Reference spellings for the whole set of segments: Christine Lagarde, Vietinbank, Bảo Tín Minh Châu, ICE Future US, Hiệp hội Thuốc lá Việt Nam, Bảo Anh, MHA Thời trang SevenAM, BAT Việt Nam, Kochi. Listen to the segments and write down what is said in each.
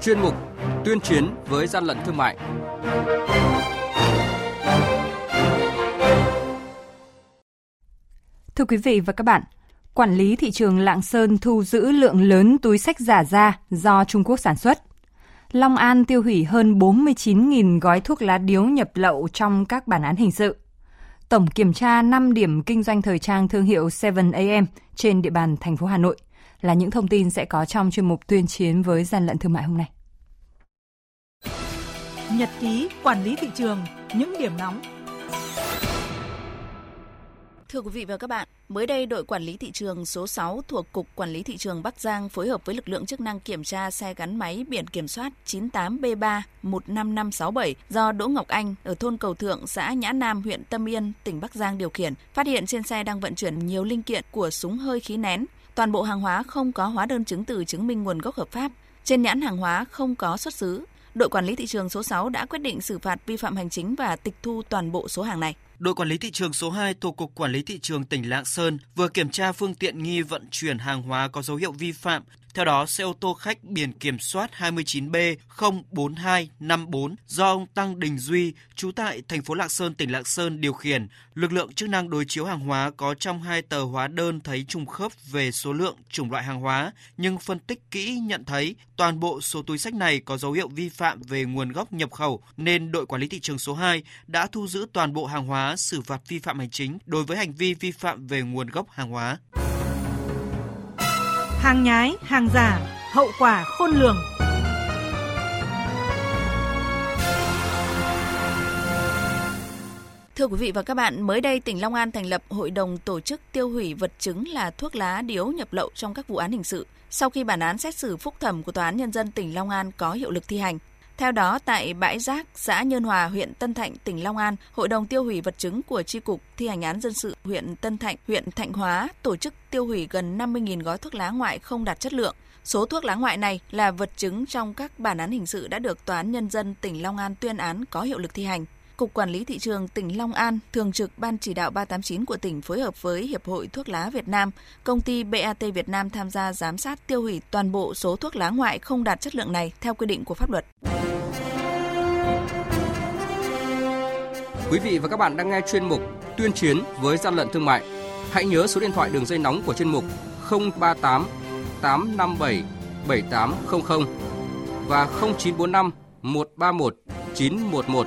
chuyên mục tuyên chiến với gian lận thương mại. Thưa quý vị và các bạn, quản lý thị trường Lạng Sơn thu giữ lượng lớn túi xách giả ra do Trung Quốc sản xuất. Long An tiêu hủy hơn 49.000 gói thuốc lá điếu nhập lậu trong các bản án hình sự. Tổng kiểm tra 5 điểm kinh doanh thời trang thương hiệu SevenAM trên địa bàn thành phố Hà Nội là những thông tin sẽ có trong chuyên mục tuyên chiến với gian lận thương mại hôm nay. Nhật ký quản lý thị trường, những điểm nóng. Thưa quý vị và các bạn, mới đây đội quản lý thị trường số 6 thuộc Cục Quản lý Thị trường Bắc Giang phối hợp với lực lượng chức năng kiểm tra xe gắn máy biển kiểm soát 98B3-15567 do Đỗ Ngọc Anh ở thôn Cầu Thượng, xã Nhã Nam, huyện Tân Yên, tỉnh Bắc Giang điều khiển, phát hiện trên xe đang vận chuyển nhiều linh kiện của súng hơi khí nén. Toàn bộ hàng hóa không có hóa đơn chứng từ chứng minh nguồn gốc hợp pháp, trên nhãn hàng hóa không có xuất xứ. Đội quản lý thị trường số 6 đã quyết định xử phạt vi phạm hành chính và tịch thu toàn bộ số hàng này. Đội quản lý thị trường số 2 thuộc Cục Quản lý Thị trường tỉnh Lạng Sơn vừa kiểm tra phương tiện nghi vận chuyển hàng hóa có dấu hiệu vi phạm. Theo đó, xe ô tô khách biển kiểm soát 29B04254 do ông Tăng Đình Duy, trú tại thành phố Lạng Sơn, tỉnh Lạng Sơn điều khiển. Lực lượng chức năng đối chiếu hàng hóa có trong 2 tờ hóa đơn thấy trùng khớp về số lượng, chủng loại hàng hóa, nhưng phân tích kỹ nhận thấy toàn bộ số túi xách này có dấu hiệu vi phạm về nguồn gốc nhập khẩu, nên đội quản lý thị trường số 2 đã thu giữ toàn bộ hàng hóa, xử phạt vi phạm hành chính đối với hành vi vi phạm về nguồn gốc hàng hóa. Hàng nhái, hàng giả, hậu quả khôn lường. Thưa quý vị và các bạn, mới đây tỉnh Long An thành lập hội đồng tổ chức tiêu hủy vật chứng là thuốc lá điếu nhập lậu trong các vụ án hình sự, sau khi bản án xét xử phúc thẩm của Tòa án Nhân dân tỉnh Long An có hiệu lực thi hành. Theo đó, tại bãi rác xã Nhơn Hòa, huyện Tân Thạnh, tỉnh Long An, Hội đồng tiêu hủy vật chứng của Chi cục Thi hành án dân sự huyện Tân Thạnh, huyện Thạnh Hóa tổ chức tiêu hủy gần 50.000 gói thuốc lá ngoại không đạt chất lượng. Số thuốc lá ngoại này là vật chứng trong các bản án hình sự đã được Tòa án Nhân dân tỉnh Long An tuyên án có hiệu lực thi hành. Cục Quản lý Thị trường tỉnh Long An, Thường trực Ban Chỉ đạo 389 của tỉnh phối hợp với Hiệp hội Thuốc lá Việt Nam, công ty BAT Việt Nam tham gia giám sát tiêu hủy toàn bộ số thuốc lá ngoại không đạt chất lượng này theo quy định của pháp luật. Quý vị và các bạn đang nghe chuyên mục Tuyên chiến với gian lận thương mại. Hãy nhớ số điện thoại đường dây nóng của chuyên mục 038 857 7800 và 0945 131 911.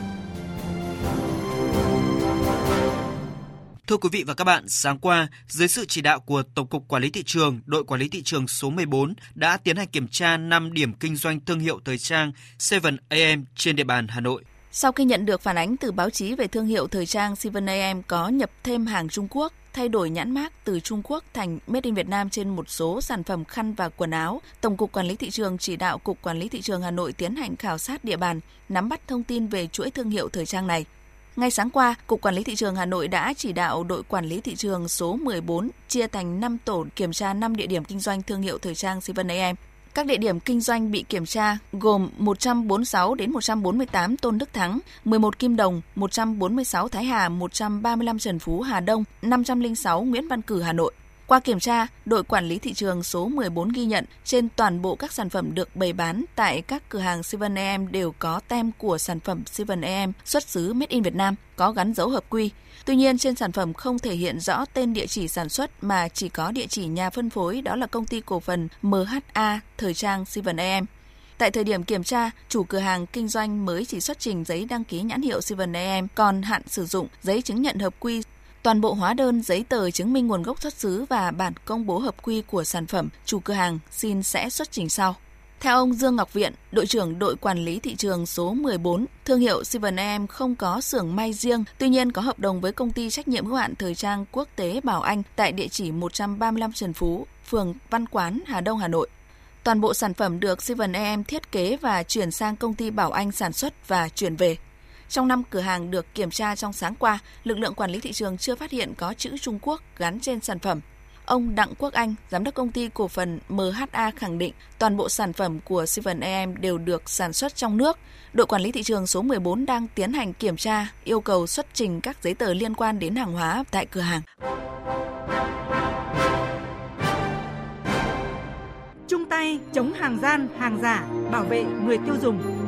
Thưa quý vị và các bạn, sáng qua, dưới sự chỉ đạo của Tổng cục Quản lý Thị trường, đội quản lý thị trường số 14 đã tiến hành kiểm tra 5 điểm kinh doanh thương hiệu thời trang SevenAM trên địa bàn Hà Nội. Sau khi nhận được phản ánh từ báo chí về thương hiệu thời trang SevenAM có nhập thêm hàng Trung Quốc, thay đổi nhãn mác từ Trung Quốc thành Made in Việt Nam trên một số sản phẩm khăn và quần áo, Tổng cục Quản lý Thị trường chỉ đạo Cục Quản lý Thị trường Hà Nội tiến hành khảo sát địa bàn, nắm bắt thông tin về chuỗi thương hiệu thời trang này. Ngay sáng qua, Cục Quản lý Thị trường Hà Nội đã chỉ đạo đội quản lý thị trường số 14 chia thành 5 tổ kiểm tra 5 địa điểm kinh doanh thương hiệu thời trang SevenAM. Các địa điểm kinh doanh bị kiểm tra gồm 146 đến 148 Tôn Đức Thắng, 11 Kim Đồng, 146 Thái Hà, 135 Trần Phú, Hà Đông, 506 Nguyễn Văn Cử, Hà Nội. Qua kiểm tra, đội quản lý thị trường số 14 ghi nhận trên toàn bộ các sản phẩm được bày bán tại các cửa hàng SevenAM đều có tem của sản phẩm SevenAM xuất xứ Made in Việt Nam, có gắn dấu hợp quy. Tuy nhiên, trên sản phẩm không thể hiện rõ tên địa chỉ sản xuất mà chỉ có địa chỉ nhà phân phối, đó là công ty cổ phần MHA Thời trang SevenAM. Tại thời điểm kiểm tra, chủ cửa hàng kinh doanh mới chỉ xuất trình giấy đăng ký nhãn hiệu SevenAM, còn hạn sử dụng, giấy chứng nhận hợp quy. Toàn bộ hóa đơn, giấy tờ chứng minh nguồn gốc xuất xứ và bản công bố hợp quy của sản phẩm, chủ cửa hàng xin sẽ xuất trình sau. Theo ông Dương Ngọc Viện, đội trưởng đội quản lý thị trường số 14, thương hiệu SevenAM không có xưởng may riêng, tuy nhiên có hợp đồng với công ty trách nhiệm hữu hạn thời trang quốc tế Bảo Anh tại địa chỉ 135 Trần Phú, phường Văn Quán, Hà Đông, Hà Nội. Toàn bộ sản phẩm được SevenAM thiết kế và chuyển sang công ty Bảo Anh sản xuất và chuyển về. Trong 5 cửa hàng được kiểm tra trong sáng qua, lực lượng quản lý thị trường chưa phát hiện có chữ Trung Quốc gắn trên sản phẩm. Ông Đặng Quốc Anh, giám đốc công ty cổ phần MHA khẳng định toàn bộ sản phẩm của SevenAM đều được sản xuất trong nước. Đội quản lý thị trường số 14 đang tiến hành kiểm tra, yêu cầu xuất trình các giấy tờ liên quan đến hàng hóa tại cửa hàng. Chung tay chống hàng gian, hàng giả, bảo vệ người tiêu dùng.